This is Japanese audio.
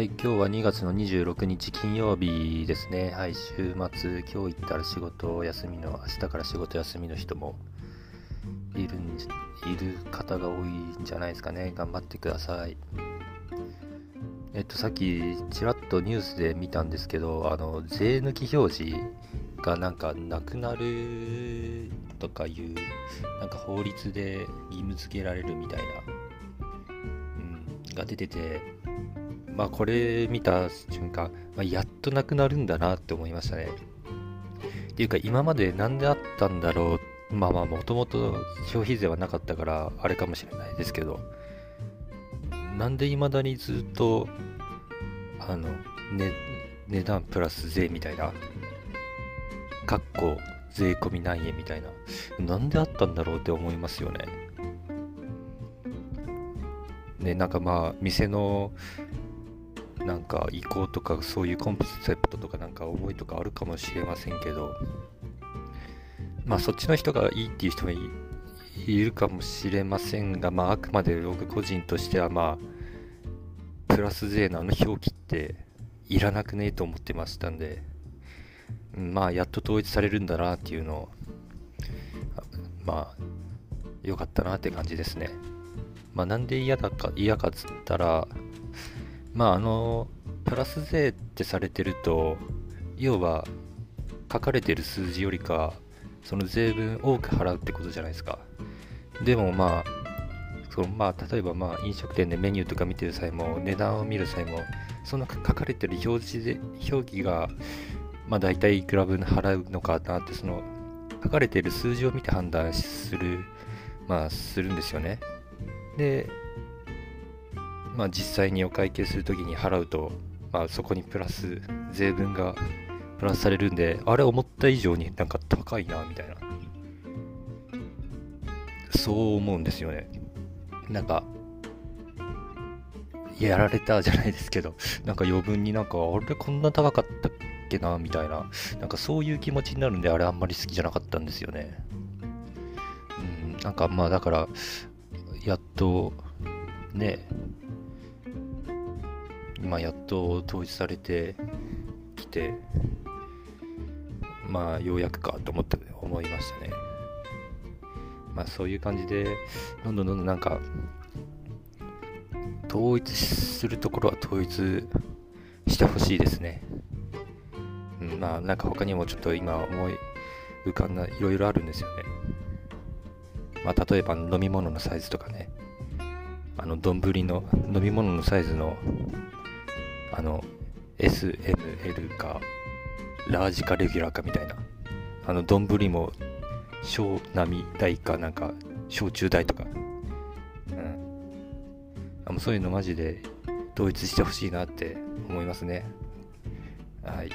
はい、今日は2月の26日金曜日ですね。はい、週末、今日行ったら仕事休みの、明日から仕事休みの人もいる方が多いんじゃないですかね。頑張ってください。さっきちらっとニュースで見たんですけど、税抜き表示がなんかなくなるとかいうなんか法律で義務付けられるみたいな、が出てて、まあ、これ見た瞬間、やっとなくなるんだなって思いましたね。っていうか今までなんであったんだろう、もともと消費税はなかったからあれかもしれないですけど、なんで未だにずっと値段プラス税みたいな、かっこ税込み何円みたいな、なんであったんだろうって思いますよね。ね、なんか店のなんか意向とかそういうコンセプトとかなんか思いとかあるかもしれませんけど、そっちの人がいいっていう人もいるかもしれませんが、あくまで僕個人としてはプラス税の表記っていらなくねえと思ってましたんで、やっと統一されるんだなっていうのをよかったなって感じですね。なんで嫌かっつったら、プラス税ってされてると、要は書かれてる数字よりかその税分多く払うってことじゃないですか。でも例えば飲食店でメニューとか見てる際も値段を見る際も、その書かれてる表記がだいたいいくら分払うのかなって、その書かれてる数字を見て判断するんですよね。で実際にお会計するときに払うと、そこにプラス税分がプラスされるんで、あれ思った以上になんか高いなみたいな、そう思うんですよね。なんかやられたじゃないですけど、なんか余分になんかあれこんな高かったっけなみたいな、なんかそういう気持ちになるんで、あれあんまり好きじゃなかったんですよね。なんかだからやっとね、やっと統一されてきて、ようやくかと思いましたね。そういう感じでどんどんなんか統一するところは統一してほしいですね。なんか他にもちょっと今思い浮かんだいろいろあるんですよね。例えば飲み物のサイズとかね、丼の飲み物のサイズのS、M、L かラージかレギュラーかみたいな、丼も小並大かなんか小中大とか、そういうのマジで統一してほしいなって思いますね。はい。